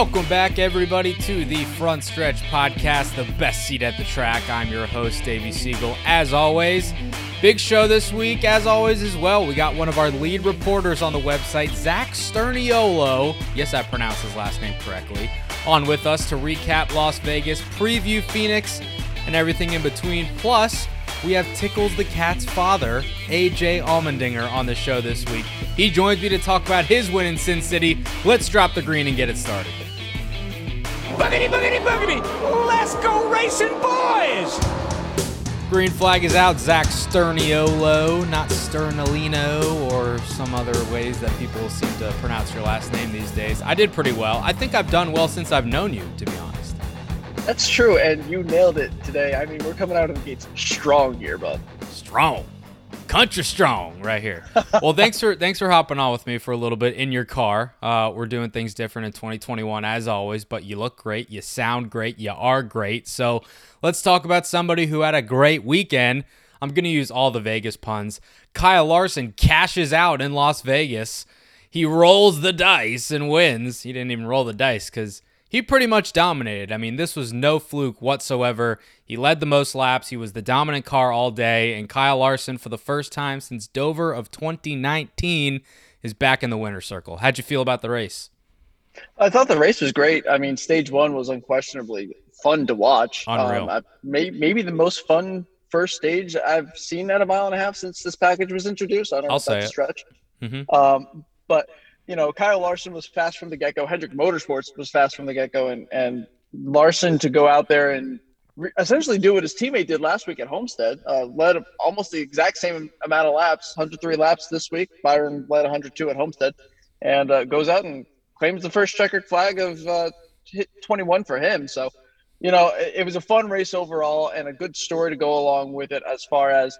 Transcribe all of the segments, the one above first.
Welcome back, everybody, to the Front Stretch Podcast, the best seat at the track. I'm your host, Davey Siegel, as always. Big show this week, as always, as well. We got one of our lead reporters on the website, Zach Sterniolo. Yes, I pronounced his last name correctly. On with us to recap Las Vegas, preview Phoenix, and everything in between. Plus, we have Tickles the Cat's father, AJ Allmendinger, on the show this week. He joins me to talk about his win in Sin City. Let's drop the green and get it started. Boogity, boogity, boogity! Let's go racing, boys! Green flag is out. Zach Sterniolo, not Sternolino, or some other ways that people seem to pronounce your last name these days. I did pretty well. I think I've done well since I've known you, to be honest. That's true, and you nailed it today. I mean, we're coming out of the gates strong here, bud. Strong. Country strong right here. Well, thanks for hopping on with me for a little bit in your car. We're doing things different in 2021, as always, but you look great, you sound great, you are great. So let's talk about somebody who had a great weekend. I'm going to use all the Vegas puns. Kyle Larson cashes out in Las Vegas. He rolls the dice and wins. He didn't even roll the dice because he pretty much dominated. I mean, this was no fluke whatsoever. He led the most laps. He was the dominant car all day. And Kyle Larson, for the first time since Dover of 2019, is back in the winner's circle. How'd you feel about the race? I thought the race was great. I mean, stage one was unquestionably fun to watch. Unreal. Maybe the most fun first stage I've seen at a mile and a half since this package was introduced. I don't know if that's a stretch. Mm-hmm. But you know, Kyle Larson was fast from the get-go. Hendrick Motorsports was fast from the get-go. And Larson to go out there and essentially do what his teammate did last week at Homestead, led almost the exact same amount of laps, 103 laps this week. Byron led 102 at Homestead, and goes out and claims the first checkered flag of hit 21 for him. So, you know, it was a fun race overall and a good story to go along with it as far as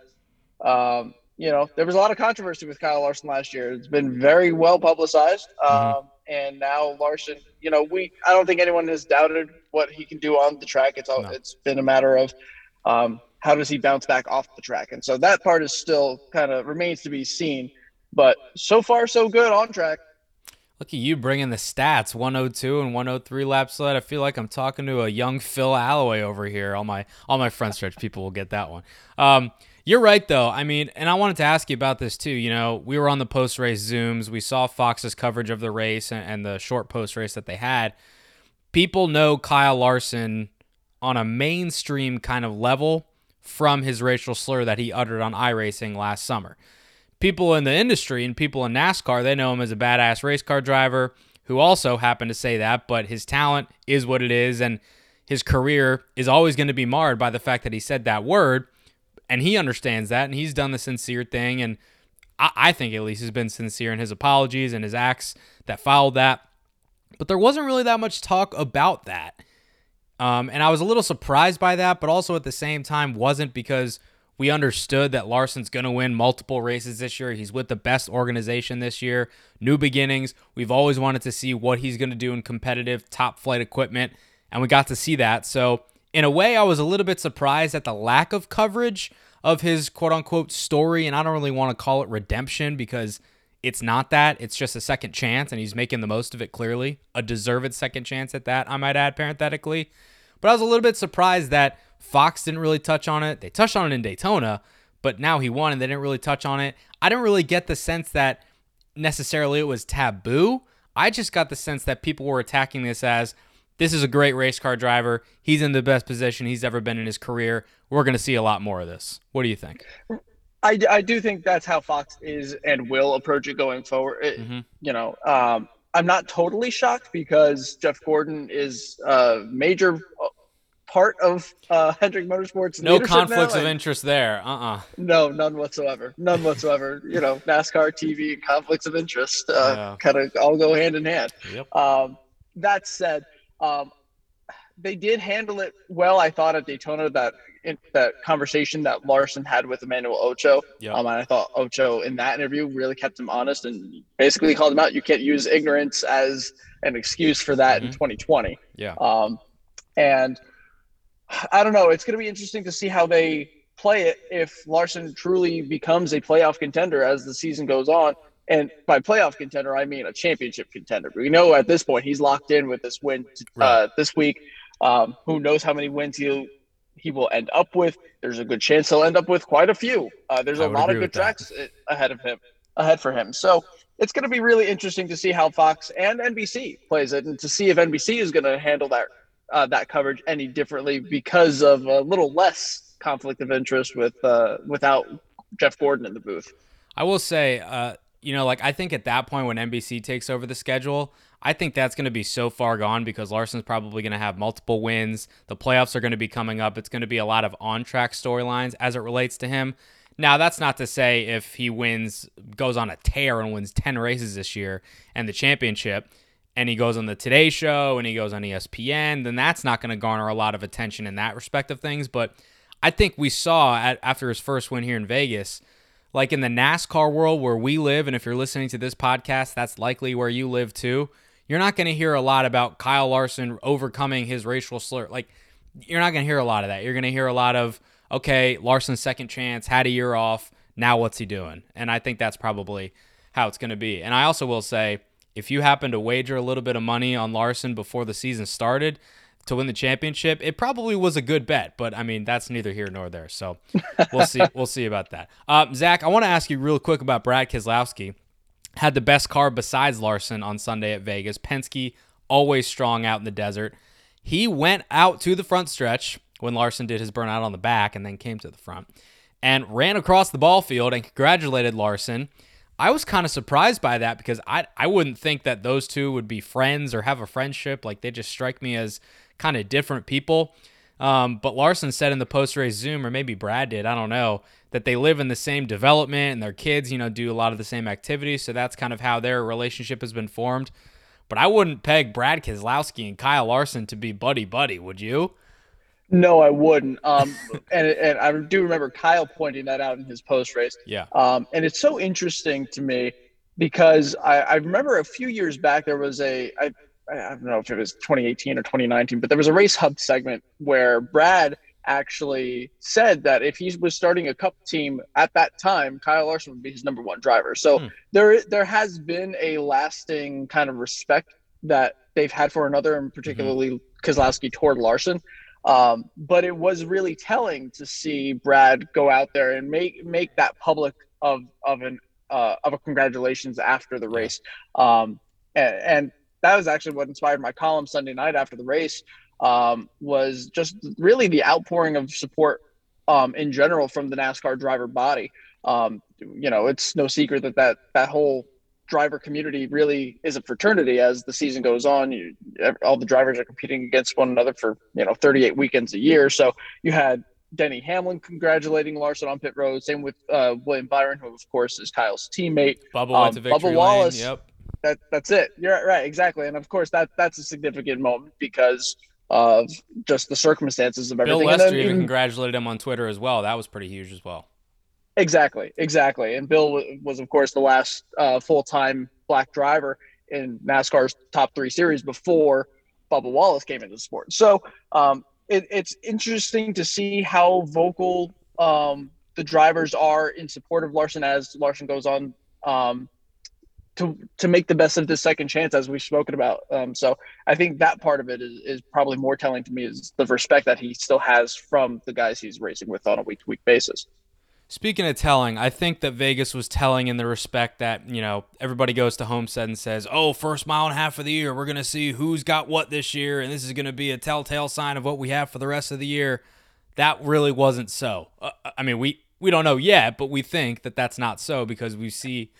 – you know, there was a lot of controversy with Kyle Larson last year. It's been very well publicized. And now Larson, you know, I don't think anyone has doubted what he can do on the track. It's been a matter of how does he bounce back off the track? And so that part is still kind of remains to be seen. But so far, so good on track. Look at you bringing the stats, 102 and 103 laps led. I feel like I'm talking to a young Phil Alloway over here. All my front stretch people will get that one. You're right, though. I mean, and I wanted to ask you about this, too. You know, we were on the post-race Zooms. We saw Fox's coverage of the race and the short post-race that they had. People know Kyle Larson on a mainstream kind of level from his racial slur that he uttered on iRacing last summer. People in the industry and people in NASCAR, they know him as a badass race car driver who also happened to say that, but his talent is what it is, and his career is always going to be marred by the fact that he said that word. And he understands that, and he's done the sincere thing, and I think at least has been sincere in his apologies and his acts that followed that. But there wasn't really that much talk about that. And I was a little surprised by that, but also at the same time wasn't, because we understood that Larson's going to win multiple races this year. He's with the best organization this year. New beginnings. We've always wanted to see what he's going to do in competitive top flight equipment, and we got to see that. So in a way, I was a little bit surprised at the lack of coverage of his quote-unquote story, and I don't really want to call it redemption because it's not that. It's just a second chance, and he's making the most of it clearly. A deserved second chance at that, I might add, parenthetically. But I was a little bit surprised that Fox didn't really touch on it. They touched on it in Daytona, but now he won, and they didn't really touch on it. I didn't really get the sense that necessarily it was taboo. I just got the sense that people were attacking this as, this is a great race car driver. He's in the best position he's ever been in his career. We're going to see a lot more of this. What do you think? I do think that's how Fox is and will approach it going forward. You know, I'm not totally shocked because Jeff Gordon is a major part of Hendrick Motorsports. No conflicts of interest there. No, none whatsoever. None whatsoever. You know, NASCAR, TV, and conflicts of interest kind of all go hand in hand. Yep. That said, they did handle it well, I thought, at Daytona, that conversation that Larson had with Emmanuel Ocho. Yep. And I thought Ocho in that interview really kept him honest and basically called him out. You can't use ignorance as an excuse for that in 2020. Yeah. And I don't know. It's going to be interesting to see how they play it if Larson truly becomes a playoff contender as the season goes on. And by playoff contender, I mean a championship contender. We know at this point he's locked in with this win this week. Who knows how many wins he will end up with. There's a good chance he'll end up with quite a few. There's a lot of good tracks ahead for him. So it's going to be really interesting to see how Fox and NBC plays it, and to see if NBC is going to handle that coverage any differently because of a little less conflict of interest without Jeff Gordon in the booth. I will say, I think at that point when NBC takes over the schedule, I think that's going to be so far gone because Larson's probably going to have multiple wins. The playoffs are going to be coming up. It's going to be a lot of on-track storylines as it relates to him. Now, that's not to say if he goes on a tear and wins 10 races this year and the championship, and he goes on the Today Show and he goes on ESPN, then that's not going to garner a lot of attention in that respect of things. But I think we saw after his first win here in Vegas, like in the NASCAR world where we live, and if you're listening to this podcast, that's likely where you live too, you're not going to hear a lot about Kyle Larson overcoming his racial slur. Like, you're not going to hear a lot of that. You're going to hear a lot of, okay, Larson's second chance, had a year off, now what's he doing? And I think that's probably how it's going to be. And I also will say, if you happen to wager a little bit of money on Larson before the season started to win the championship, it probably was a good bet, but I mean, that's neither here nor there. So we'll see. We'll see about that. Zach, I want to ask you real quick about Brad Keselowski. Had the best car besides Larson on Sunday at Vegas. Penske, always strong out in the desert. He went out to the front stretch when Larson did his burnout on the back and then came to the front and ran across the ball field and congratulated Larson. I was kind of surprised by that because I wouldn't think that those two would be friends or have a friendship. Like, they just strike me as kind of different people. But Larson said in the post-race Zoom, or maybe Brad did, I don't know, that they live in the same development and their kids, do a lot of the same activities. So that's kind of how their relationship has been formed. But I wouldn't peg Brad Keselowski and Kyle Larson to be buddy-buddy, would you? No, I wouldn't. And I do remember Kyle pointing that out in his post race. Yeah. And it's so interesting to me because I remember a few years back there was I don't know if it was 2018 or 2019, but there was a Race Hub segment where Brad actually said that if he was starting a Cup team at that time, Kyle Larson would be his number one driver. So there has been a lasting kind of respect that they've had for another, and particularly Keselowski toward Larson. But it was really telling to see Brad go out there and make that public of a congratulations after the race. And that was actually what inspired my column Sunday night after the race, was just really the outpouring of support, in general from the NASCAR driver body. It's no secret that whole driver community really is a fraternity. As the season goes on, all the drivers are competing against one another for 38 weekends a year. So you had Denny Hamlin congratulating Larson on pit road, same with William Byron, who of course is Kyle's teammate. Bubba Wallace lane. Yep. That's it. You're right, exactly. And of course that's a significant moment because of just the circumstances of everything. Bill Lester even congratulated him on Twitter as well. That was pretty huge as well. Exactly. And Bill was, of course, the last full-time black driver in NASCAR's top three series before Bubba Wallace came into the sport. So it's interesting to see how vocal the drivers are in support of Larson as Larson goes on to make the best of this second chance, as we've spoken about. So I think that part of it is probably more telling to me, is the respect that he still has from the guys he's racing with on a week-to-week basis. Speaking of telling, I think that Vegas was telling in the respect that, everybody goes to Homestead and says, oh, first mile and a half of the year, we're going to see who's got what this year, and this is going to be a telltale sign of what we have for the rest of the year. That really wasn't so. We don't know yet, but we think that that's not so because we see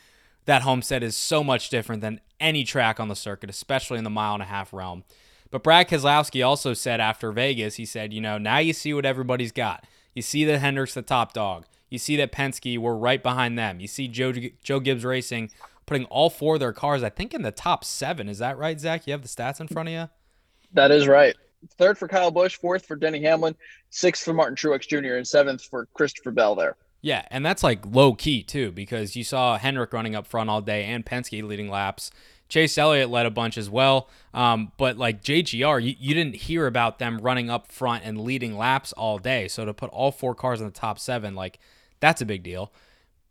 that Homestead is so much different than any track on the circuit, especially in the mile and a half realm. But Brad Keselowski also said after Vegas, he said, now you see what everybody's got. You see that Hendrick's the top dog. You see that Penske were right behind them. You see Joe Gibbs Racing putting all four of their cars, I think, in the top seven. Is that right, Zach? You have the stats in front of you? That is right. Third for Kyle Busch, fourth for Denny Hamlin, sixth for Martin Truex Jr., and seventh for Christopher Bell there. Yeah, and that's like low key too, because you saw Hendrick running up front all day and Penske leading laps. Chase Elliott led a bunch as well. But like JGR, you didn't hear about them running up front and leading laps all day. So to put all four cars in the top seven, like, that's a big deal.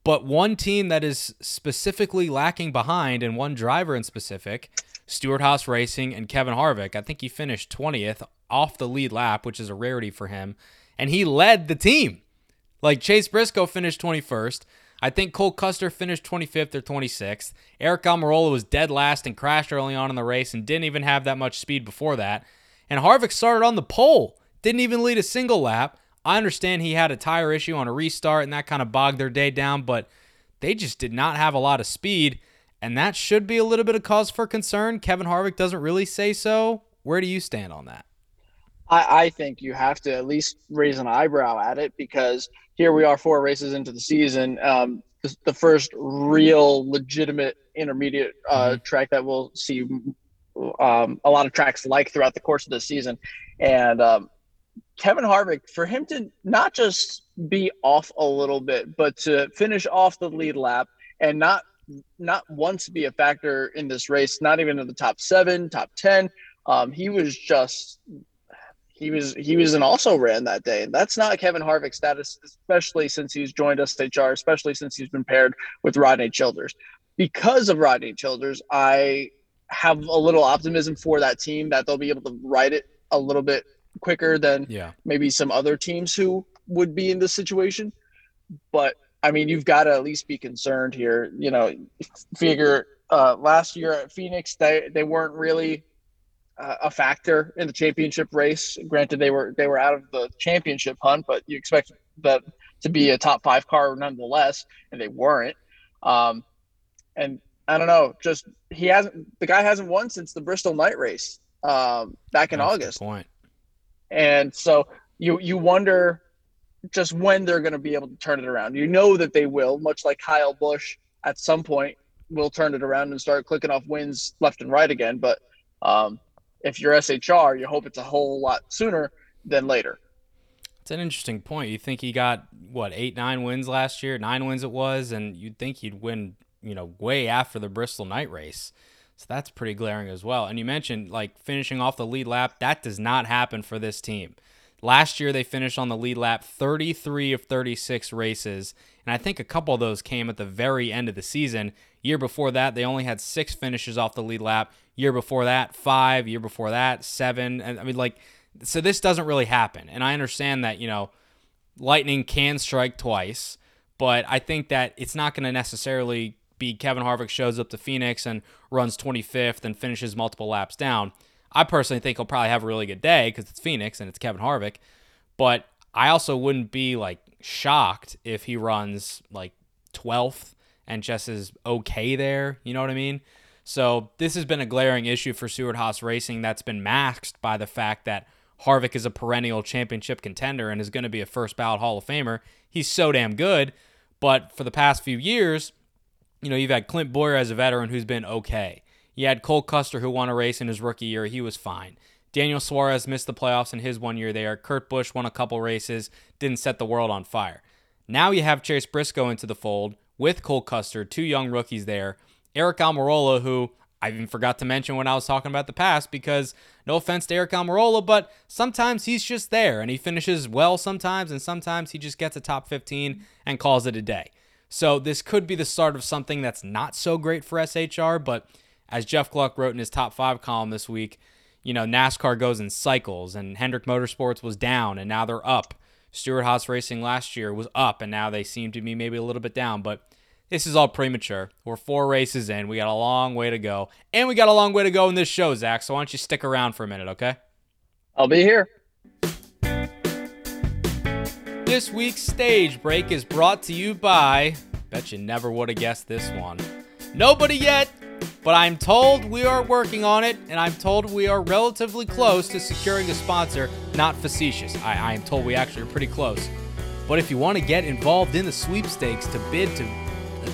But one team that is specifically lacking behind, and one driver in specific, Stewart-Haas Racing and Kevin Harvick. I think he finished 20th off the lead lap, which is a rarity for him. And he led the team. Like, Chase Briscoe finished 21st. I think Cole Custer finished 25th or 26th. Eric Almirola was dead last and crashed early on in the race and didn't even have that much speed before that. And Harvick started on the pole, didn't even lead a single lap. I understand he had a tire issue on a restart, and that kind of bogged their day down, but they just did not have a lot of speed, and that should be a little bit of cause for concern. Kevin Harvick doesn't really say so. Where do you stand on that? I think you have to at least raise an eyebrow at it, because here we are 4 races into the season. The first real legitimate intermediate track that we'll see a lot of tracks like throughout the course of the season. And Kevin Harvick, for him to not just be off a little bit, but to finish off the lead lap and not once be a factor in this race, not even in the top 7, top 10. He was an also-ran that day. That's not Kevin Harvick's status, especially since he's joined SHR, especially since he's been paired with Rodney Childers. Because of Rodney Childers, I have a little optimism for that team that they'll be able to ride it a little bit quicker than maybe some other teams who would be in this situation. But, I mean, you've got to at least be concerned here. You know, figure last year at Phoenix, they weren't really – a factor in the championship race. Granted, they were out of the championship hunt, but you expect that to be a top 5 car nonetheless, and they weren't. And I don't know, just the guy hasn't won since the Bristol night race back in August. Point. And so you wonder just when they're going to be able to turn it around. You know that they will, much like Kyle Busch at some point will turn it around and start clicking off wins left and right again, but if you're SHR, you hope it's a whole lot sooner than later. It's an interesting point. You think he got, 8-9 wins last year? 9 wins it was, and you'd think he'd win, way after the Bristol night race. So that's pretty glaring as well. And you mentioned, finishing off the lead lap. That does not happen for this team. Last year, they finished on the lead lap 33 of 36 races, and I think a couple of those came at the very end of the season. Year before that, they only had 6 finishes off the lead lap. Year before that, 5. Year before that, 7. And so this doesn't really happen. And I understand that, lightning can strike twice, but I think that it's not going to necessarily be Kevin Harvick shows up to Phoenix and runs 25th and finishes multiple laps down. I personally think he'll probably have a really good day because it's Phoenix and it's Kevin Harvick, but I also wouldn't be shocked if he runs 12th and just is okay there. You know what I mean? So this has been a glaring issue for Stewart-Haas Racing that's been masked by the fact that Harvick is a perennial championship contender and is going to be a first ballot Hall of Famer. He's so damn good, but for the past few years, you've had Clint Boyer as a veteran who's been okay. You had Cole Custer, who won a race in his rookie year. He was fine. Daniel Suarez missed the playoffs in his one year there. Kurt Busch won a couple races, didn't set the world on fire. Now you have Chase Briscoe into the fold with Cole Custer, 2 young rookies there. Eric Almirola, who I even forgot to mention when I was talking about the past, because no offense to Eric Almirola, but sometimes he's just there, and he finishes well sometimes, and sometimes he just gets a top 15 and calls it a day. So this could be the start of something that's not so great for SHR, but as Jeff Gluck wrote in his top 5 column this week, NASCAR goes in cycles, and Hendrick Motorsports was down, and now they're up. Stewart-Haas Racing last year was up, and now they seem to be maybe a little bit down, but this is all premature. We're 4 races in. We got a long way to go, and we got a long way to go in this show, Zach, so why don't you stick around for a minute, okay? I'll be here. This week's Stage Break is brought to you by, bet you never would have guessed this one, nobody yet, but I'm told we are working on it, and I'm told we are relatively close to securing a sponsor. Not facetious. I am told we actually are pretty close. But if you want to get involved in the sweepstakes to bid to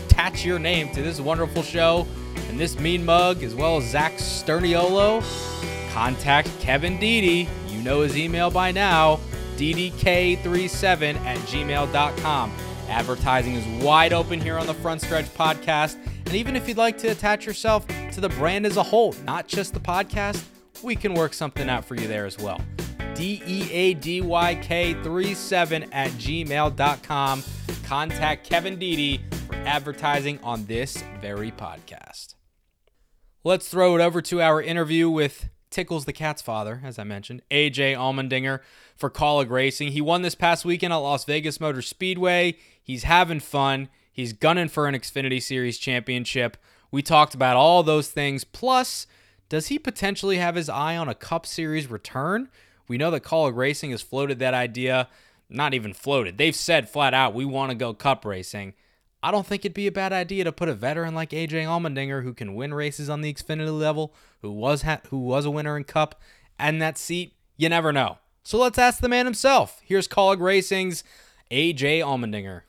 attach your name to this wonderful show and this mean mug, as well as Zach Sterniolo, contact Kevin Deedy. You know his email by now, ddk37@gmail.com. Advertising is wide open here on the Front Stretch Podcast. And even if you'd like to attach yourself to the brand as a whole, not just the podcast, we can work something out for you there as well. DEADYK37@gmail.com. Contact Kevin Deedy for advertising on this very podcast. Let's throw it over to our interview with Tickles the Cat's father, as I mentioned, AJ Allmendinger for Kaulig Racing. He won this past weekend at Las Vegas Motor Speedway. He's having fun. He's gunning for an Xfinity Series championship. We talked about all those things. Plus, does he potentially have his eye on a Cup Series return? We know that Kaulig Racing has floated that idea. Not even floated. They've said flat out, we want to go Cup racing. I don't think it'd be a bad idea to put a veteran like AJ Allmendinger, who can win races on the Xfinity level, who was a winner in Cup, and that seat. You never know. So let's ask the man himself. Here's Kaulig Racing's AJ Allmendinger.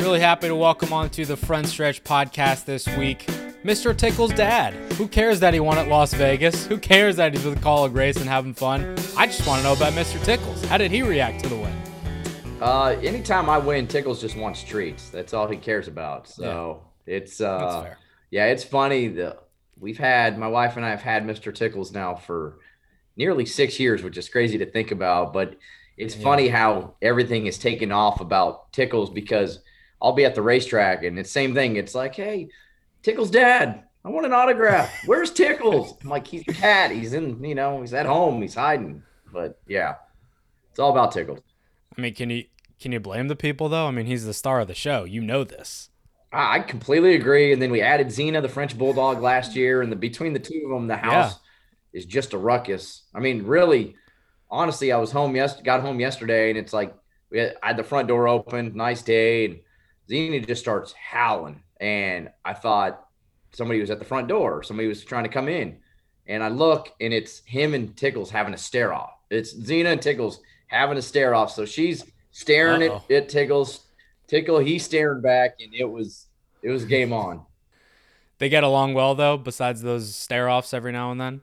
Really happy to welcome on to the Front Stretch podcast this week, Mr. Tickle's dad. Who cares that he won at Las Vegas? Who cares that he's with Kaulig Racing and having fun? I just want to know about Mr. Tickles. How did he react to the win? Anytime I win, Tickles just wants treats. That's all he cares about. So yeah. It's funny that my wife and I have had Mr. Tickles now for nearly 6 years, which is crazy to think about, but it's funny how everything is taken off about Tickles, because I'll be at the racetrack and it's same thing. It's like, hey, Tickles' dad, I want an autograph. Where's Tickles? I'm like, he's a cat. He's in, he's at home. He's hiding. But yeah, it's all about Tickles. I mean, can you blame the people though? I mean, he's the star of the show. You know this. I completely agree. And then we added Xena, the French bulldog, last year, and between the two of them, the house is just a ruckus. I mean, really, honestly, I was home got home yesterday, and it's like I had the front door open. Nice day, and Xena just starts howling. And I thought somebody was at the front door. Somebody was trying to come in. And I look, and it's him and Tickles having a stare-off. It's Xena and Tickles having a stare-off. So she's staring at Tickles. Tickle, he's staring back, and it was game on. They get along well, though, besides those stare-offs every now and then?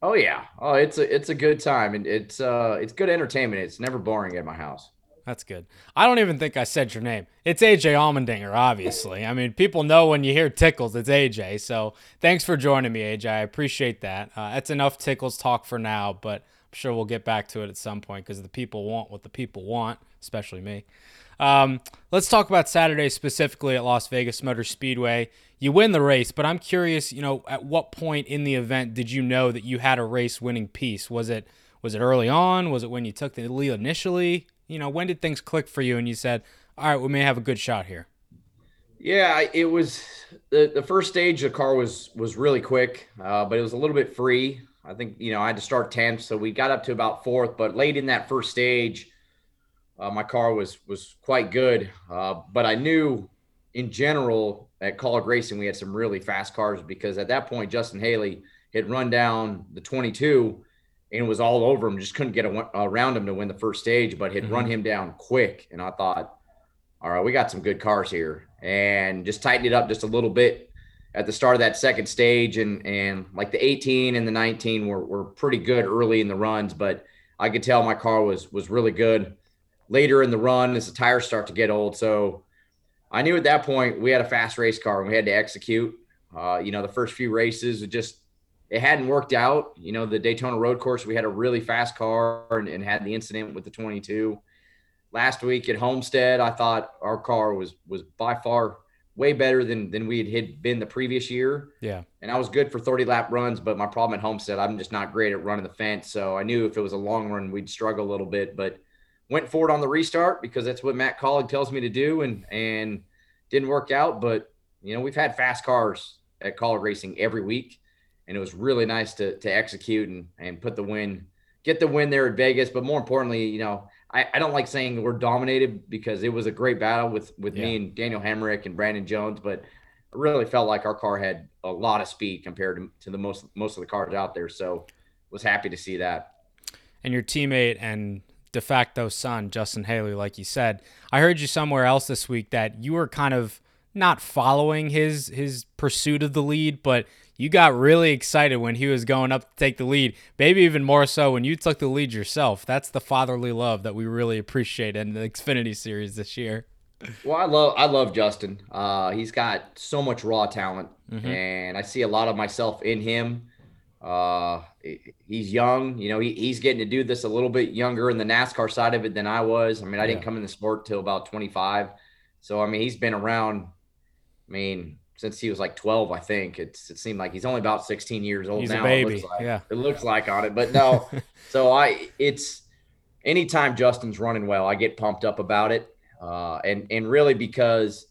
Oh, yeah. Oh, it's a good time. And it's good entertainment. It's never boring at my house. That's good. I don't even think I said your name. It's AJ Allmendinger, obviously. I mean, people know when you hear Tickles, it's AJ. So thanks for joining me, AJ. I appreciate that. That's enough Tickles talk for now, but I'm sure we'll get back to it at some point because the people want what the people want, especially me. Let's talk about Saturday specifically at Las Vegas Motor Speedway. You win the race, but I'm curious, at what point in the event did you know that you had a race-winning piece? Was it early on? Was it when you took the lead initially? When did things click for you and you said, all right, we may have a good shot here? Yeah, it was the first stage. The car was really quick, but it was a little bit free. I think, I had to start 10th, so we got up to about 4th, but late in that first stage, my car was quite good. But I knew in general at Kaulig Racing, we had some really fast cars, because at that point, Justin Haley had run down the 22 and was all over him, just couldn't get around him to win the first stage, but had run him down quick. And I thought, all right, we got some good cars here, and just tightened it up just a little bit at the start of that second stage. And like the 18 and the 19 were pretty good early in the runs, but I could tell my car was really good later in the run as the tires start to get old. So I knew at that point we had a fast race car and we had to execute. The first few races, it hadn't worked out. The Daytona Road Course, we had a really fast car and had the incident with the 22. Last week at Homestead, I thought our car was by far way better than we had been the previous year. Yeah. And I was good for 30-lap runs, but my problem at Homestead, I'm just not great at running the fence. So I knew if it was a long run, we'd struggle a little bit, but went forward on the restart because that's what Matt Kaulig tells me to do, and didn't work out. But, we've had fast cars at Kaulig Racing every week. And it was really nice to execute and get the win there at Vegas. But more importantly, I don't like saying we're dominated, because it was a great battle with me and Daniel Hamrick and Brandon Jones. But I really felt like our car had a lot of speed compared to the most of the cars out there. So was happy to see that. And your teammate and de facto son, Justin Haley, like you said, I heard you somewhere else this week that you were kind of not following his pursuit of the lead, but you got really excited when he was going up to take the lead, maybe even more so when you took the lead yourself. That's the fatherly love that we really appreciate in the Xfinity Series this year. Well, I love Justin. He's got so much raw talent, and I see a lot of myself in him. He's young, you know, he's getting to do this a little bit younger in the NASCAR side of it than I was. I mean, I didn't come in the sport till about 25. So, I mean, he's been around, I mean, since he was like 12, I think it seemed like he's only about 16 years old. He's now. A baby. It looks like on it, but no. So anytime Justin's running well, I get pumped up about it. And really because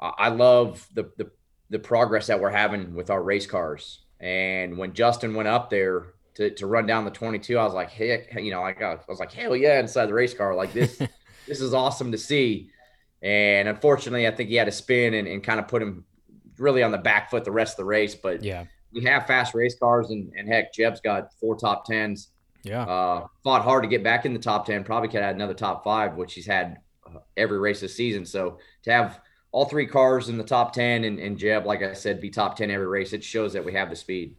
I love the progress that we're having with our race cars. And when Justin went up there to run down the 22, I was like, hey, you know, I was like, hell yeah, inside the race car. Like this is awesome to see. And unfortunately, I think he had a spin and kind of put him really on the back foot the rest of the race. But we have fast race cars and heck, Jeb's got 4 top 10s. Yeah. Fought hard to get back in the top 10, probably could have had another top 5, which he's had every race this season. So to have all 3 cars in the top 10 and Jeb, like I said, be top 10 every race, it shows that we have the speed.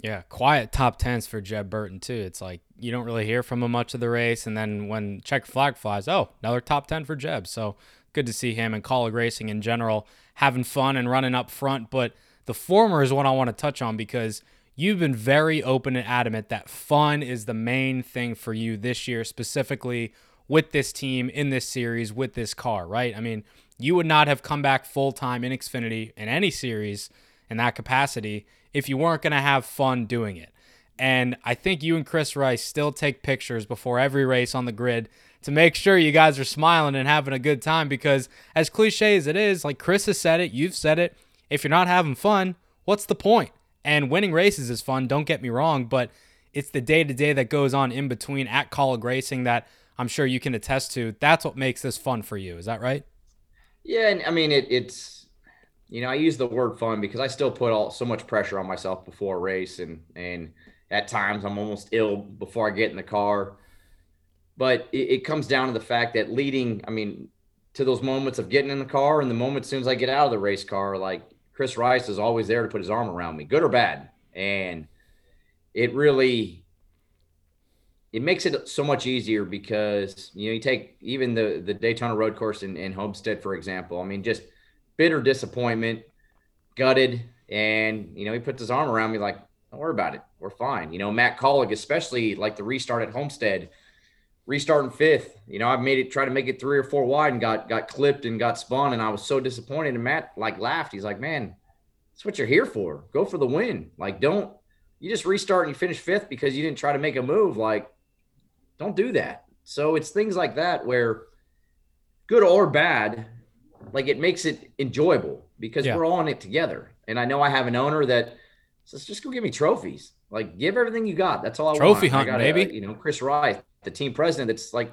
Yeah, quiet top 10s for Jeb Burton too. It's like you don't really hear from him much of the race, and then when check flag flies, oh, another top 10 for Jeb. So good to see him and Kaulig Racing in general having fun and running up front. But the former is what I want to touch on because you've been very open and adamant that fun is the main thing for you this year, specifically with this team, in this series, with this car, right? I mean, you would not have come back full-time in Xfinity in any series in that capacity if you weren't going to have fun doing it. And I think you and Chris Rice still take pictures before every race on the grid to make sure you guys are smiling and having a good time because as cliche as it is, like Chris has said it, you've said it, if you're not having fun, what's the point? And winning races is fun, don't get me wrong, but it's the day-to-day that goes on in between at Kaulig Racing that I'm sure you can attest to. That's what makes this fun for you. Is that right? Yeah. And I mean, it's, you know, I use the word fun because I still put so much pressure on myself before a race. And at times I'm almost ill before I get in the car, but it comes down to the fact that to those moments of getting in the car and the moment as soon as I get out of the race car, like Chris Rice is always there to put his arm around me, good or bad. And it really, it makes it so much easier because, you know, you take even the Daytona Road Course in Homestead, for example. I mean, just bitter disappointment, gutted, and, you know, he puts his arm around me like, don't worry about it, we're fine. You know, Matt Kaulig, especially like the restart at Homestead, restarting 5th. You know, I've tried to make it 3 or 4 wide and got clipped and got spun, and I was so disappointed. And Matt, like, laughed. He's like, man, that's what you're here for. Go for the win. Like, you just restart and you finish 5th because you didn't try to make a move. Like, don't do that. So it's things like that where good or bad, like it makes it enjoyable because we're all in it together. And I know I have an owner that says, just go give me trophies. Like give everything you got. That's all I want. Trophy hunting, baby. You know, Chris Rice, the team president, that's like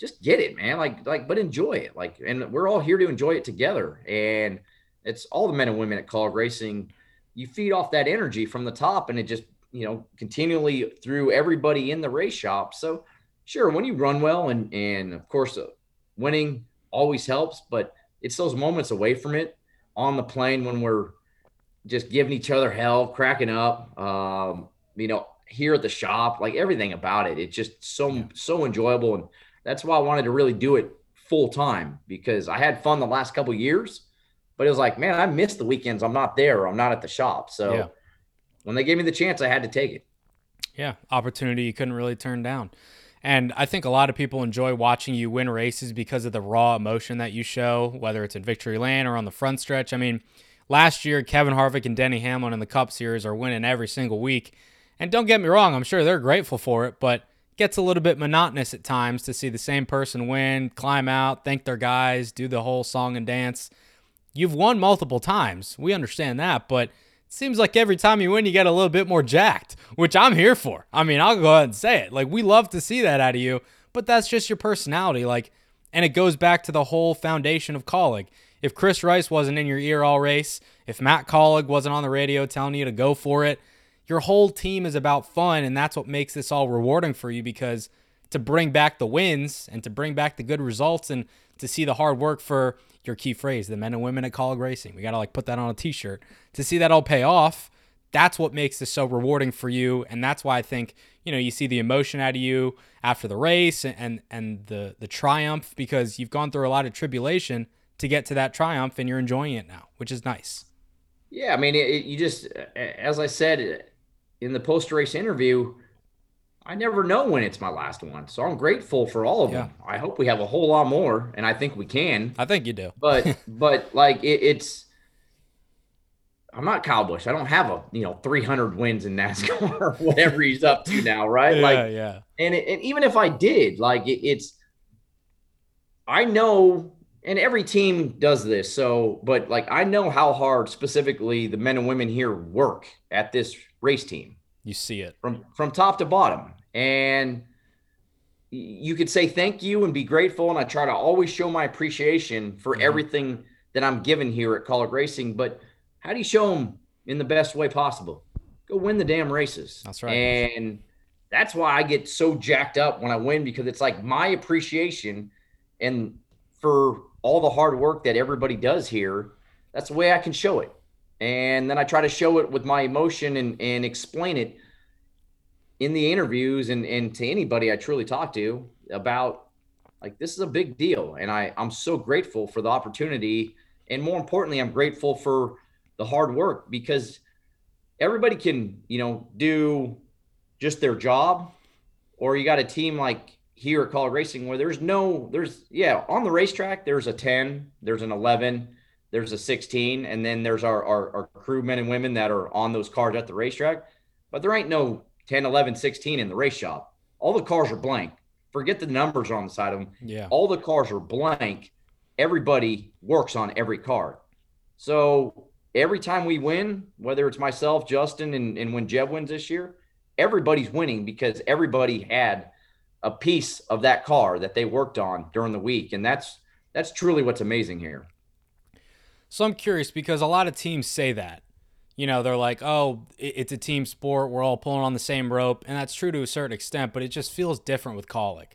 just get it, man. Like, but enjoy it. Like, and we're all here to enjoy it together. And it's all the men and women at Kaulig Racing. You feed off that energy from the top and it just, you know, continually through everybody in the race shop. So sure, when you run well and of course winning always helps, but it's those moments away from it on the plane when we're just giving each other hell, cracking up, you know, here at the shop, like everything about it. It's just so enjoyable. And that's why I wanted to really do it full time because I had fun the last couple of years, but it was like, man, I miss the weekends. I'm not there. I'm not at the shop. So when they gave me the chance, I had to take it. Yeah, opportunity you couldn't really turn down. And I think a lot of people enjoy watching you win races because of the raw emotion that you show, whether it's in victory lane or on the front stretch. I mean, last year, Kevin Harvick and Denny Hamlin in the Cup Series are winning every single week. And don't get me wrong, I'm sure they're grateful for it, but it gets a little bit monotonous at times to see the same person win, climb out, thank their guys, do the whole song and dance. You've won multiple times. We understand that, but seems like every time you win, you get a little bit more jacked, which I'm here for. I mean, I'll go ahead and say it. Like, we love to see that out of you, but that's just your personality. Like, and it goes back to the whole foundation of Kaulig. If Chris Rice wasn't in your ear all race, if Matt Kaulig wasn't on the radio telling you to go for it, your whole team is about fun, and that's what makes this all rewarding for you because to bring back the wins and to bring back the good results and to see the hard work for your key phrase, the men and women at Kaulig Racing. We got to like put that on a t-shirt to see that all pay off. That's what makes this so rewarding for you. And that's why I think, you know, you see the emotion out of you after the race and the triumph, because you've gone through a lot of tribulation to get to that triumph and you're enjoying it now, which is nice. Yeah. I mean, you just, as I said, in the post-race interview, I never know when it's my last one. So I'm grateful for all of them. I hope we have a whole lot more, and I think we can. I think you do. But like, it's – I'm not Kyle Busch. I don't have a, 300 wins in NASCAR or whatever he's up to now, right? And even if I did, it's – I know – and every team does this. So – but, I know how hard specifically the men and women here work at this race team. You see it from top to bottom, and you could say thank you and be grateful. And I try to always show my appreciation for everything that I'm given here at Kaulig Racing. But how do you show them in the best way possible? Go win the damn races. That's right. And that's why I get so jacked up when I win, because it's like my appreciation and for all the hard work that everybody does here. That's the way I can show it. And then I try to show it with my emotion and explain it in the interviews and to anybody I truly talk to about, this is a big deal. And I'm so grateful for the opportunity. And more importantly, I'm grateful for the hard work, because everybody can, do just their job, or you got a team like here at Kaulig Racing where on the racetrack, there's a 10, there's an 11, there's a 16, and then there's our crew men and women that are on those cars at the racetrack. But there ain't no 10, 11, 16 in the race shop. All the cars are blank. Forget the numbers on the side of them. Yeah. All the cars are blank. Everybody works on every car. So every time we win, whether it's myself, Justin, and when Jeb wins this year, everybody's winning because everybody had a piece of that car that they worked on during the week. And that's truly what's amazing here. So I'm curious, because a lot of teams say that, they're like, oh, it's a team sport. We're all pulling on the same rope. And that's true to a certain extent, but it just feels different with Kaulig.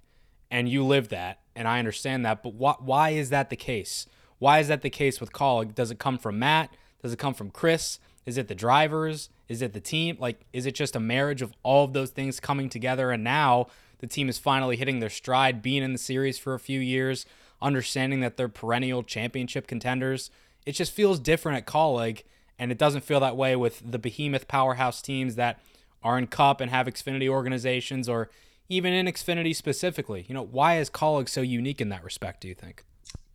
And you live that, and I understand that. But why is that the case? Why is that the case with Kaulig? Does it come from Matt? Does it come from Chris? Is it the drivers? Is it the team? Is it just a marriage of all of those things coming together? And now the team is finally hitting their stride, being in the series for a few years, understanding that they're perennial championship contenders. It just feels different at Kaulig, and it doesn't feel that way with the behemoth powerhouse teams that are in Cup and have Xfinity organizations, or even in Xfinity specifically. Why is Kaulig so unique in that respect, do you think?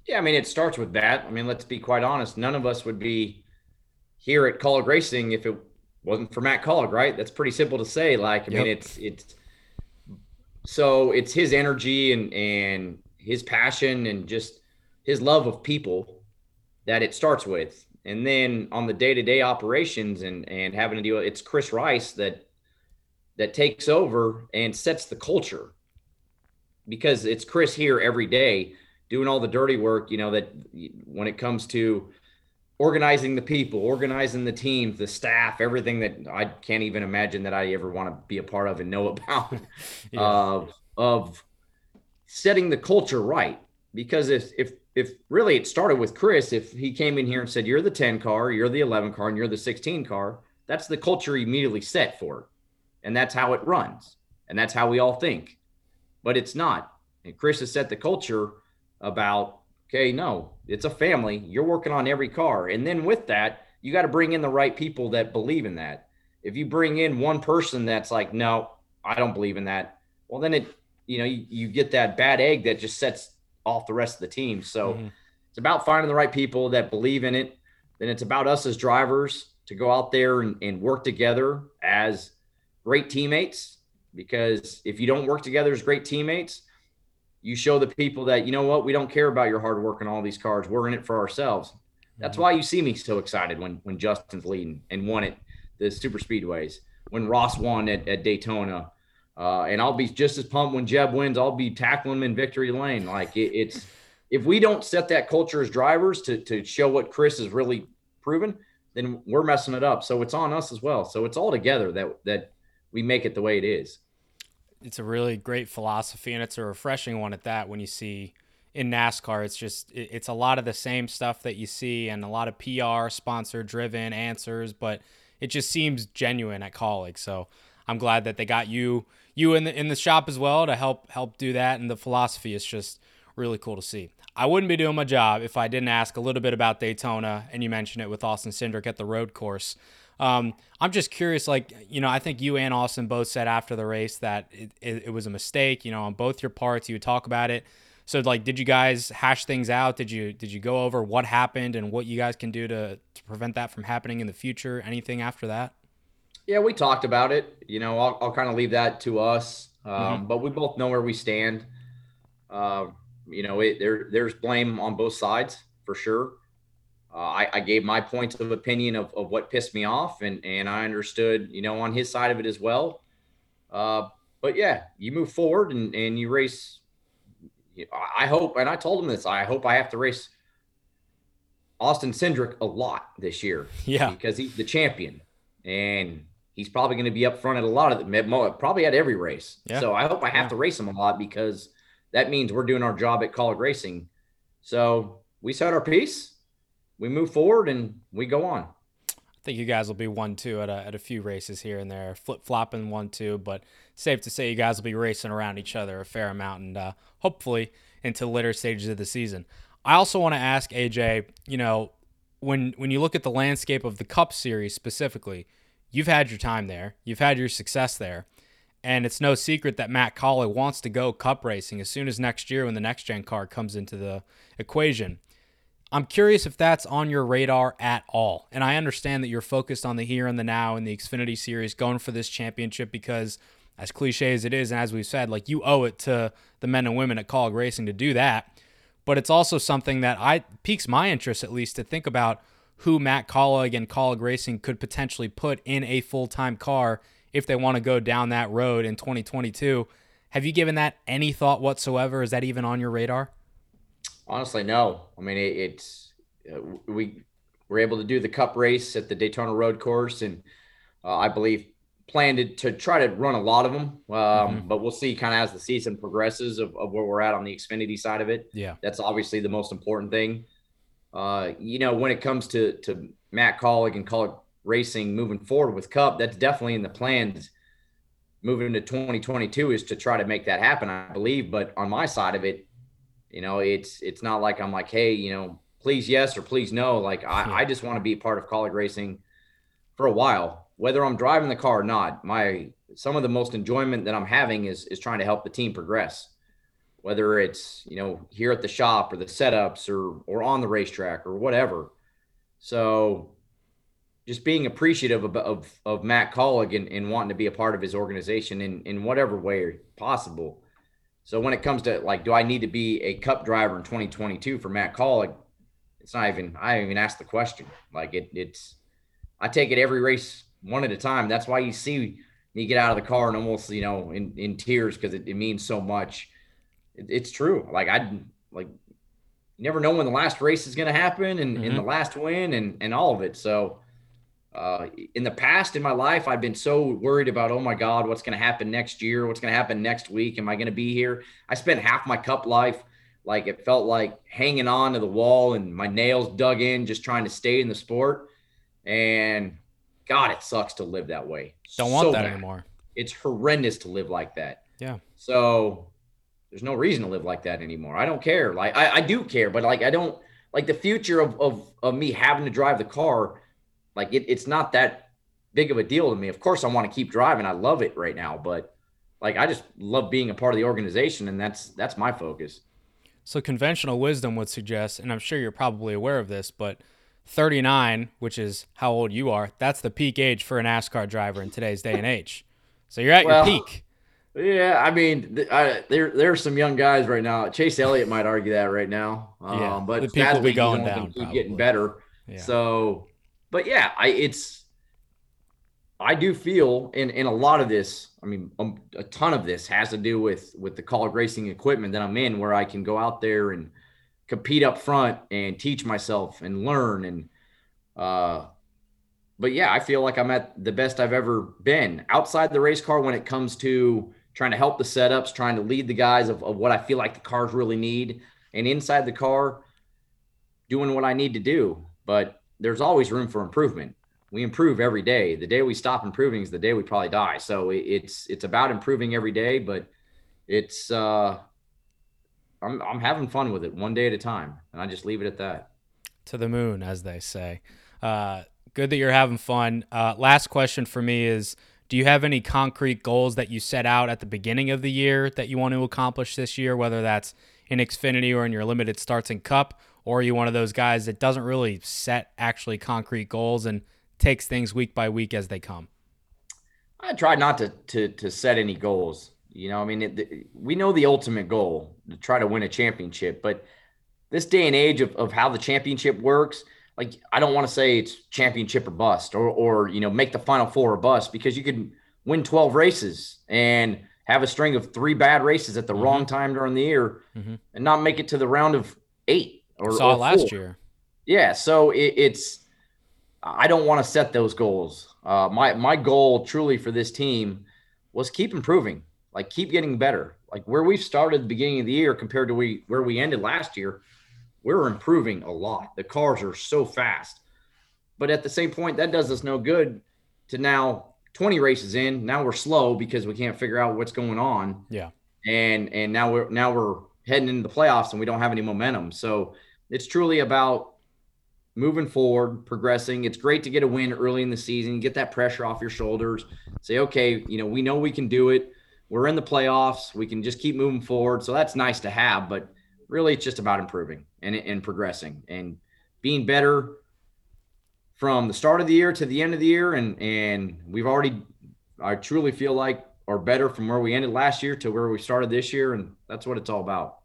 Yeah, it starts with that. Let's be quite honest. None of us would be here at Kaulig Racing if it wasn't for Matt Kaulig, right? That's pretty simple to say. So it's his energy and his passion and just his love of people that it starts with. And then on the day-to-day operations and having to deal, it's Chris Rice that takes over and sets the culture, because it's Chris here every day doing all the dirty work, that when it comes to organizing the people, organizing the teams, the staff, everything that I can't even imagine that I ever want to be a part of and know about of setting the culture right. Because if really it started with Chris, if he came in here and said, you're the 10 car, you're the 11 car, and you're the 16 car, that's the culture immediately set for it. And that's how it runs. And that's how we all think. But it's not. And Chris has set the culture about, okay, no, it's a family. You're working on every car. And then with that, you got to bring in the right people that believe in that. If you bring in one person that's like, no, I don't believe in that, well, then you get that bad egg that just sets off the rest of the team. So it's about finding the right people that believe in it. Then it's about us as drivers to go out there and work together as great teammates, because if you don't work together as great teammates, you show the people that, you know what, we don't care about your hard work and all these cars. We're in it for ourselves. That's why you see me so excited when Justin's leading and won at the super speedways, when Ross won at Daytona. And I'll be just as pumped when Jeb wins. I'll be tackling him in victory lane. It's if we don't set that culture as drivers to show what Chris has really proven, then we're messing it up. So it's on us as well. So it's all together that we make it the way it is. It's a really great philosophy, and it's a refreshing one at that. When you see in NASCAR, it's a lot of the same stuff that you see, and a lot of PR, sponsor-driven answers, but it just seems genuine at Kaulig. So I'm glad that they got you in the shop as well to help do that, and the philosophy is just really cool to see. I wouldn't be doing my job if I didn't ask a little bit about Daytona, and you mentioned it with Austin Cindric at the road course. I'm just curious, like, you know, I think you and Austin both said after the race that it was a mistake, you know, on both your parts. You would talk about it. So, like, did you guys hash things out? Did you go over what happened and what you guys can do to prevent that from happening in the future? Anything after that? Yeah, we talked about it. You know, I'll kind of leave that to us. But we both know where we stand. You know, there's blame on both sides for sure. I gave my points of opinion of what pissed me off, and I understood, you know, on his side of it as well. But yeah, you move forward and you race. I hope, and I told him this, I hope I have to race Austin Cindric a lot this year. Yeah, because he's the champion and he's probably going to be up front at a lot of the, probably at every race. Yeah. So I hope I have to race him a lot, because that means we're doing our job at Kaulig Racing. So we set our piece. We move forward and we go on. I think you guys will be 1-2 at a few races here and there, flip-flopping 1-2, but safe to say you guys will be racing around each other a fair amount, and hopefully into later stages of the season. I also want to ask AJ, you know, when you look at the landscape of the Cup Series specifically, you've had your time there, you've had your success there, and it's no secret that Matt Kaulig wants to go Cup racing as soon as next year when the next-gen car comes into the equation. I'm curious if that's on your radar at all. And I understand that you're focused on the here and the now and the Xfinity Series, going for this championship, because as cliche as it is, and as we've said, like, you owe it to the men and women at Kaulig Racing to do that. But it's also something that piques my interest, at least, to think about who Matt Kaulig and Kaulig Racing could potentially put in a full-time car if they want to go down that road in 2022. Have you given that any thought whatsoever? Is that even on your radar? Honestly, no. I mean, it's we were able to do the Cup race at the Daytona Road Course, and I believe planned to try to run a lot of them. But we'll see kind of as the season progresses of where we're at on the Xfinity side of it. Yeah, that's obviously the most important thing. You know, when it comes to Matt Kaulig and Kaulig Racing moving forward with Cup, that's definitely in the plans. Moving to 2022 is to try to make that happen, I believe. But on my side of it, you know, it's not like I'm like, hey, you know, please yes or please no. Like, I just want to be part of Kaulig Racing for a while, whether I'm driving the car or not. Some of the most enjoyment that I'm having is trying to help the team progress, whether it's, you know, here at the shop or the setups or on the racetrack or whatever. So just being appreciative of Matt Kaulig and wanting to be a part of his organization in whatever way possible. So when it comes to, like, do I need to be a Cup driver in 2022 for Matt Kaulig? It's not even, I haven't even asked the question. Like, I take it every race one at a time. That's why you see me get out of the car and almost, you know, in tears, because it means so much. It's true. Like, you never know when the last race is going to happen and the last win and all of it. So in the past, in my life, I've been so worried about, oh my God, what's going to happen next year? What's going to happen next week? Am I going to be here? I spent half my Cup life, like, it felt like hanging on to the wall and my nails dug in, just trying to stay in the sport. And God, it sucks to live that way. Don't want that anymore. It's horrendous to live like that. Yeah. So there's no reason to live like that anymore. I don't care. Like, I do care, but, like, I don't, like, the future of me having to drive the car. Like, it's not that big of a deal to me. Of course I want to keep driving. I love it right now, but, like, I just love being a part of the organization, and that's my focus. So conventional wisdom would suggest, and I'm sure you're probably aware of this, but 39, which is how old you are, that's the peak age for a NASCAR driver in today's day and age. So you're at your peak. Yeah, I mean, there are some young guys right now. Chase Elliott might argue that right now. But the peak will be going down. Keep getting better. Yeah. So... But yeah, I do feel in a lot of this, I mean, a ton of this has to do with the Kaulig Racing equipment that I'm in, where I can go out there and compete up front and teach myself and learn. And, but yeah, I feel like I'm at the best I've ever been outside the race car when it comes to trying to help the setups, trying to lead the guys of what I feel like the cars really need, and inside the car doing what I need to do. But there's always room for improvement. We improve every day. The day we stop improving is the day we probably die. So it's about improving every day, but it's, I'm having fun with it one day at a time, and I just leave it at that. To the moon, as they say. Good that you're having fun. Last question for me is, do you have any concrete goals that you set out at the beginning of the year that you want to accomplish this year, whether that's in Xfinity or in your limited starts in Cup, or are you one of those guys that doesn't really set actually concrete goals and takes things week by week as they come? I try not to set any goals. You know, I mean, we know the ultimate goal, to try to win a championship, but this day and age of how the championship works, like, I don't want to say it's championship or bust, or, you know, make the Final Four or bust, because you can win 12 races and have a string of 3 bad races at the wrong time during the year and not make it to the round of 8 or saw it last year. Yeah. So it's, I don't want to set those goals. My goal truly for this team was keep improving, like keep getting better. Like where we've started at the beginning of the year compared to where we ended last year, we're improving a lot. The cars are so fast, but at the same point, that does us no good to now 20 races in. Now we're slow because we can't figure out what's going on. Yeah. And now we're heading into the playoffs and we don't have any momentum. So it's truly about moving forward, progressing. It's great to get a win early in the season, get that pressure off your shoulders, say, okay, you know we can do it. We're in the playoffs. We can just keep moving forward. So that's nice to have, but really it's just about improving and progressing and being better from the start of the year to the end of the year. And we've already, I truly feel like, are better from where we ended last year to where we started this year. And that's what it's all about.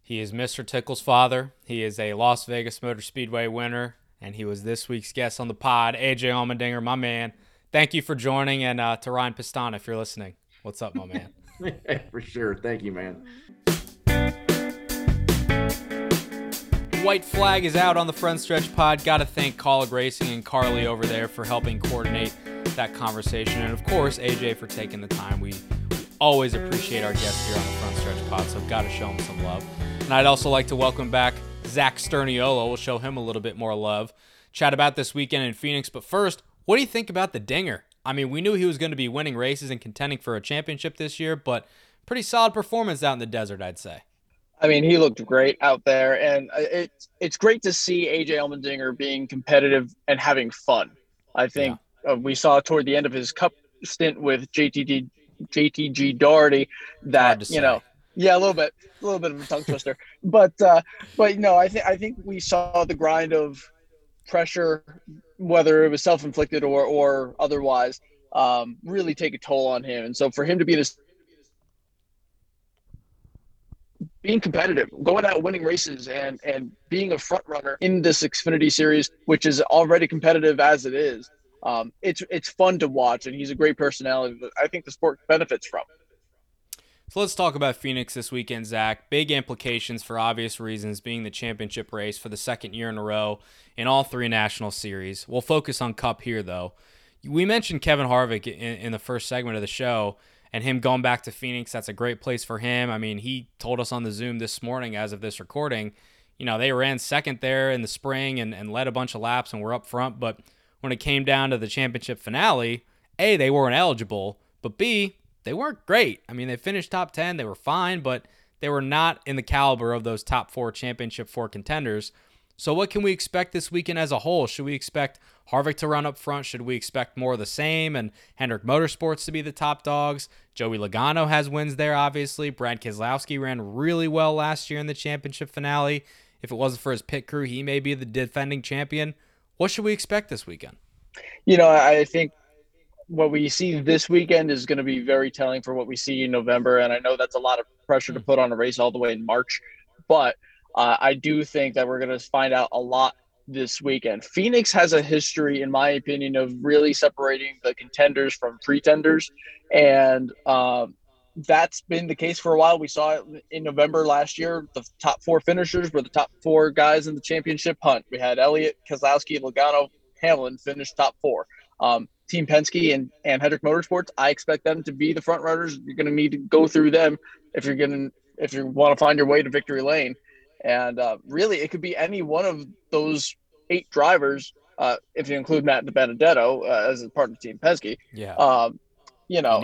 He is Mr. Tickle's father. He is a Las Vegas Motor Speedway winner. And he was this week's guest on the pod, AJ Allmendinger, my man. Thank you for joining. And to Ryan Pistana, if you're listening, what's up, my man? For sure. Thank you, man. White flag is out on the Front Stretch pod. Got to thank Kaulig Racing and Carly over there for helping coordinate that conversation. And, of course, AJ for taking the time. We always appreciate our guests here on the Front Stretch pod, so got to show them some love. And I'd also like to welcome back Zach Sterniolo. We'll show him a little bit more love. Chat about this weekend in Phoenix. But first, what do you think about the Dinger? I mean, we knew he was going to be winning races and contending for a championship this year, but pretty solid performance out in the desert, I'd say. I mean, he looked great out there, and it's great to see AJ Allmendinger being competitive and having fun. I think we saw toward the end of his Cup stint with JTG Doherty that, you know, a little bit of a tongue twister, but I think we saw the grind of pressure, whether it was self-inflicted or otherwise, really take a toll on him. And so for him to be being competitive, going out winning races and being a front runner in this Xfinity series, which is already competitive as it is, it's fun to watch, and he's a great personality that I think the sport benefits from. So let's talk about Phoenix this weekend, Zach. Big implications for obvious reasons, being the championship race for the second year in a row in all 3 national series. We'll focus on Cup here, though. We mentioned Kevin Harvick in the first segment of the show and him going back to Phoenix. That's a great place for him. I mean, he told us on the Zoom this morning as of this recording, you know, they ran second there in the spring and led a bunch of laps and were up front. But when it came down to the championship finale, A, they weren't eligible, but B, they weren't great. I mean, they finished top 10. They were fine, but they were not in the caliber of those top 4 championship 4 contenders. So what can we expect this weekend as a whole? Should we expect Harvick to run up front? Should we expect more of the same and Hendrick Motorsports to be the top dogs? Joey Logano has wins there, obviously. Brad Keselowski ran really well last year in the championship finale. If it wasn't for his pit crew, he may be the defending champion. What should we expect this weekend? You know, I think what we see this weekend is going to be very telling for what we see in November. And I know that's a lot of pressure to put on a race all the way in March, but I do think that we're going to find out a lot this weekend. Phoenix has a history, in my opinion, of really separating the contenders from pretenders. And that's been the case for a while. We saw it in November last year. The top 4 finishers were the top 4 guys in the championship hunt. We had Elliott, Keselowski, Logano, Hamlin finish top 4. Team Penske and Hendrick Motorsports, I expect them to be the front runners. You're going to need to go through them if you want to find your way to victory lane. And really, it could be any one of those 8 drivers, if you include Matt DiBenedetto as a part of Team Penske. Yeah, you know,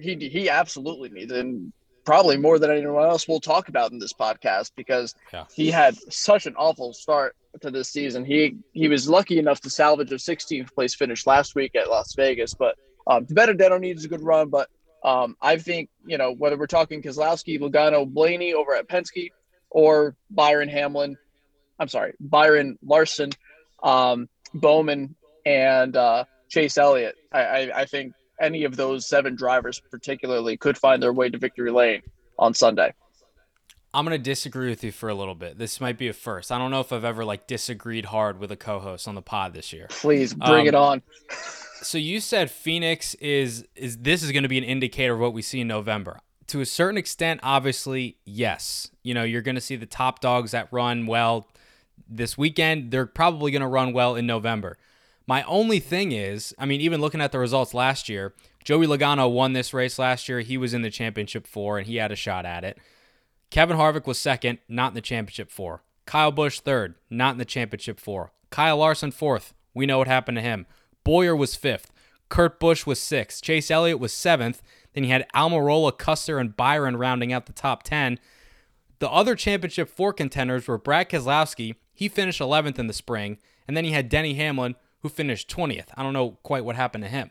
he absolutely needs it, and probably more than anyone else we'll talk about in this podcast because he had such an awful start to this season. He was lucky enough to salvage a 16th place finish last week at Las Vegas, but DiBenedetto needs a good run. But I think, you know, whether we're talking Keselowski, Logano, Blaney over at Penske, or Byron Larson, Bowman, and Chase Elliott, I think any of those seven drivers particularly could find their way to victory lane on Sunday. I'm going to disagree with you for a little bit. This might be a first. I don't know if I've ever disagreed hard with a co-host on the pod this year. Please bring it on. So you said Phoenix is going to be an indicator of what we see in November. To a certain extent, obviously, yes. You know, you're going to see the top dogs that run well this weekend. They're probably going to run well in November. My only thing is, I mean, even looking at the results last year, Joey Logano won this race last year. He was in the championship four, and he had a shot at it. Kevin Harvick was second, not in the championship four. Kyle Busch third, not in the championship four. Kyle Larson fourth. We know what happened to him. Boyer was fifth. Kurt Busch was sixth. Chase Elliott was seventh. Then you had Almirola, Custer, and Byron rounding out the top 10. The other championship four contenders were Brad Keselowski. He finished 11th in the spring. And then he had Denny Hamlin, who finished 20th. I don't know quite what happened to him.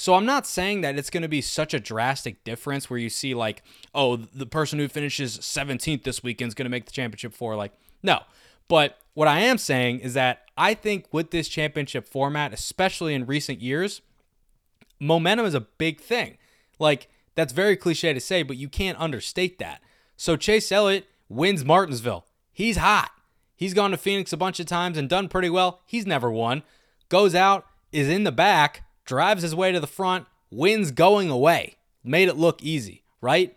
So I'm not saying that it's going to be such a drastic difference where you see the person who finishes 17th this weekend is going to make the championship four. No. But what I am saying is that I think with this championship format, especially in recent years, momentum is a big thing. That's very cliche to say, but you can't understate that. So Chase Elliott wins Martinsville. He's hot. He's gone to Phoenix a bunch of times and done pretty well. He's never won. Goes out, is in the back, drives his way to the front, wins going away. Made it look easy, right?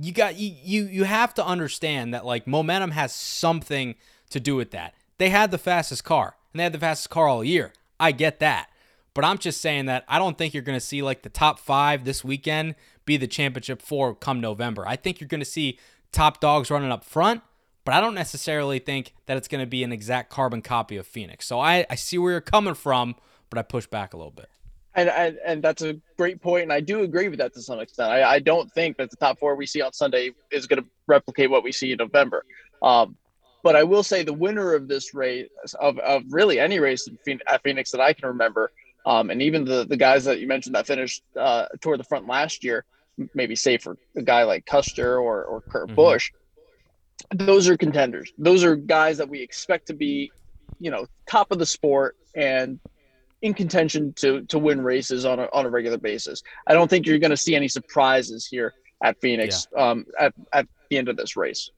You have to understand that momentum has something to do with that. They had the fastest car, and they had the fastest car all year. I get that. But I'm just saying that I don't think you're going to see the top five this weekend be the championship four come November. I think you're going to see top dogs running up front, but I don't necessarily think that it's going to be an exact carbon copy of Phoenix. So I see where you're coming from, but I push back a little bit. And that's a great point, and I do agree with that to some extent. I don't think that the top four we see on Sunday is going to replicate what we see in November. But I will say the winner of this race, of really any race at Phoenix that I can remember, and even the guys that you mentioned that finished toward the front last year, maybe save for a guy like Custer or Kurt Busch, those are contenders. Those are guys that we expect to be, top of the sport and in contention to win races on a regular basis. I don't think you're going to see any surprises here at Phoenix at the end of this race.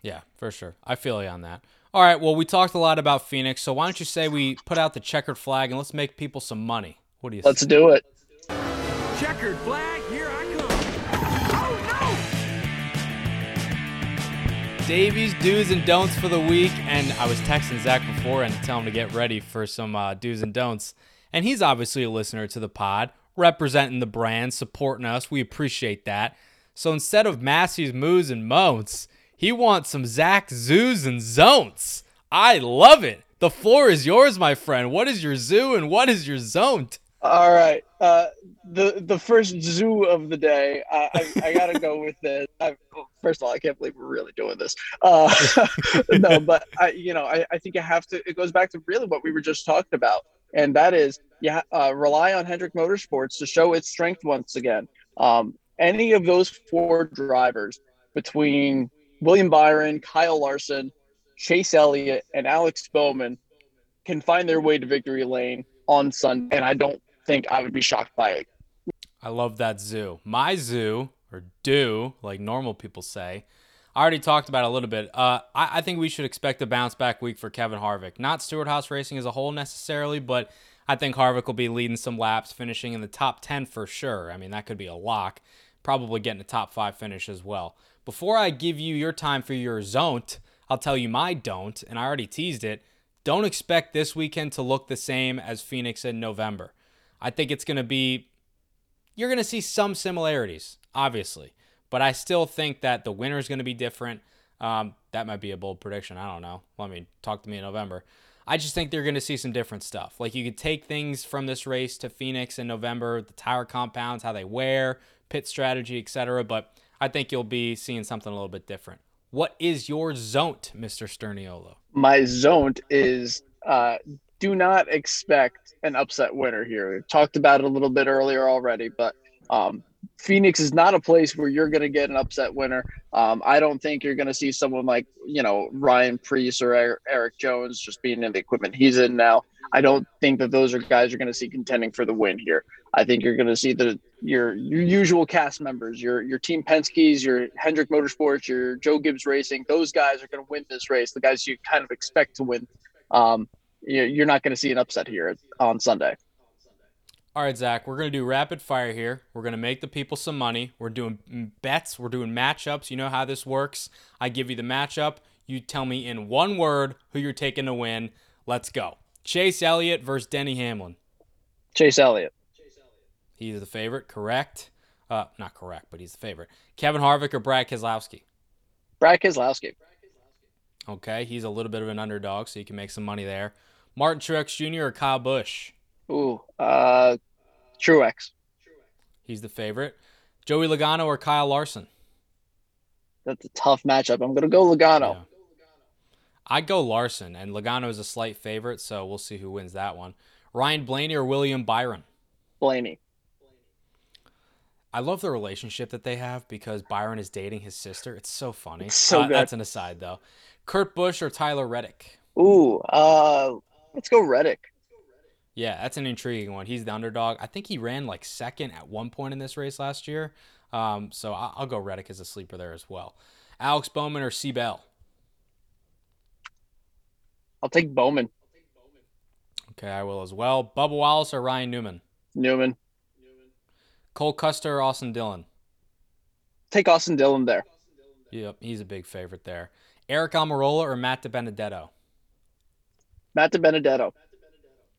Yeah, for sure. I feel you on that. All right, well, we talked a lot about Phoenix, so why don't you say we put out the checkered flag and let's make people some money. What do you think? Let's do it. Checkered flag, here I come. Oh, no! Davey's do's and don'ts for the week, and I was texting Zach before and telling him to get ready for some do's and don'ts, and he's obviously a listener to the pod, representing the brand, supporting us. We appreciate that. So instead of Massey's moos and moans, he wants some Zach zoos and zonts. I love it. The floor is yours, my friend. What is your zoo and what is your zont? All right. The first zoo of the day, I got to go with this. First of all, I can't believe we're really doing this. No, but I think it goes back to really what we were just talking about. And that is rely on Hendrick Motorsports to show its strength once again. Any of those four drivers between William Byron, Kyle Larson, Chase Elliott, and Alex Bowman can find their way to victory lane on Sunday, and I don't think I would be shocked by it. I love that zoo. My zoo, or do, like normal people say, I already talked about it a little bit. I think we should expect a bounce-back week for Kevin Harvick. Not Stewart-Haas Racing as a whole necessarily, but I think Harvick will be leading some laps, finishing in the top 10 for sure. I mean, that could be a lock. Probably getting a top 5 finish as well. Before I give you your time for your zon't, I'll tell you my don't, and I already teased it. Don't expect this weekend to look the same as Phoenix in November. I think it's going to be, you're going to see some similarities, obviously, but I still think that the winner is going to be different. That might be a bold prediction. I don't know. I mean, talk to me in November. I just think they're going to see some different stuff. You could take things from this race to Phoenix in November, the tire compounds, how they wear, pit strategy, etc., but I think you'll be seeing something a little bit different. What is your zoned, Mr. Sterniolo? My zoned is do not expect an upset winner here. We've talked about it a little bit earlier already, but Phoenix is not a place where you're going to get an upset winner. I don't think you're going to see someone like, you know, Ryan Preece or Eric Jones just being in the equipment he's in now. I don't think that those are guys you're going to see contending for the win here. I think you're going to see your usual cast members, your Team Penske's, your Hendrick Motorsports, your Joe Gibbs Racing. Those guys are going to win this race, the guys you kind of expect to win. You're not going to see an upset here on Sunday. All right, Zach, we're going to do rapid fire here. We're going to make the people some money. We're doing bets. We're doing matchups. You know how this works. I give you the matchup. You tell me in one word who you're taking to win. Let's go. Chase Elliott versus Denny Hamlin. Chase Elliott. He's the favorite, correct? Not correct, but he's the favorite. Kevin Harvick or Brad Keselowski? Brad Keselowski. Okay, he's a little bit of an underdog, so you can make some money there. Martin Truex Jr. or Kyle Busch? Ooh, Truex. He's the favorite. Joey Logano or Kyle Larson? That's a tough matchup. I'm going to go Logano. Yeah. I'd go Larson, and Logano is a slight favorite, so we'll see who wins that one. Ryan Blaney or William Byron? Blaney. I love the relationship that they have because Byron is dating his sister. It's so funny. It's so good. That's an aside, though. Kurt Busch or Tyler Reddick? Ooh, let's go Reddick. Yeah, that's an intriguing one. He's the underdog. I think he ran like second at one point in this race last year. So I'll go Reddick as a sleeper there as well. Alex Bowman or C. Bell? I'll take Bowman. Okay, I will as well. Bubba Wallace or Ryan Newman? Newman. Cole Custer or Austin Dillon? Take Austin Dillon there. Yep, he's a big favorite there. Eric Almirola or Matt DiBenedetto? Matt DiBenedetto.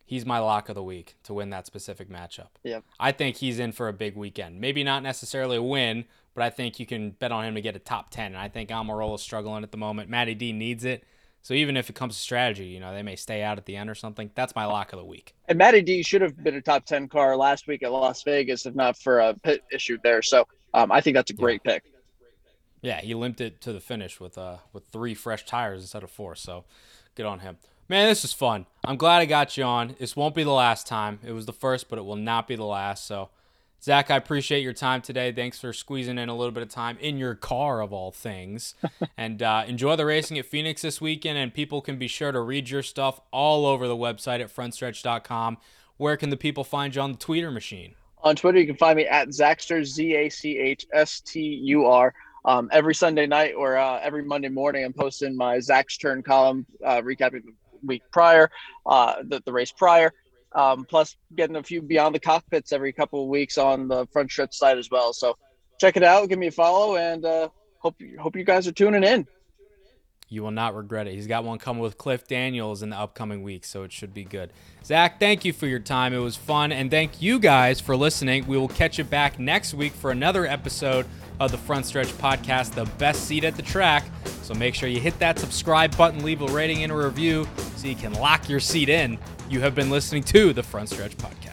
He's my lock of the week to win that specific matchup. Yep. I think he's in for a big weekend. Maybe not necessarily a win, but I think you can bet on him to get a top 10. And I think Almirola's struggling at the moment. Matty D needs it. So even if it comes to strategy, you know, they may stay out at the end or something. That's my lock of the week. And Matty D should have been a top 10 car last week at Las Vegas, if not for a pit issue there. So I think that's a great pick. Yeah, he limped it to the finish with 3 fresh tires instead of 4. So good on him. Man, this is fun. I'm glad I got you on. This won't be the last time. It was the first, but it will not be the last. So, Zach, I appreciate your time today. Thanks for squeezing in a little bit of time in your car, of all things. And enjoy the racing at Phoenix this weekend, and people can be sure to read your stuff all over the website at frontstretch.com. Where can the people find you on the Twitter machine? On Twitter, you can find me at Zachster, Z-A-C-H-S-T-U-R. Every Sunday night or every Monday morning, I'm posting my Zach's Turn column, recapping the week prior, the race prior. Plus getting a few Beyond the Cockpits every couple of weeks on the Front Stretch side as well. So check it out. Give me a follow, and hope you guys are tuning in. You will not regret it. He's got one coming with Cliff Daniels in the upcoming week, so it should be good. Zach, thank you for your time. It was fun, and thank you guys for listening. We will catch you back next week for another episode of the Front Stretch Podcast, the best seat at the track. So make sure you hit that subscribe button, leave a rating and a review so you can lock your seat in. You have been listening to the Front Stretch Podcast.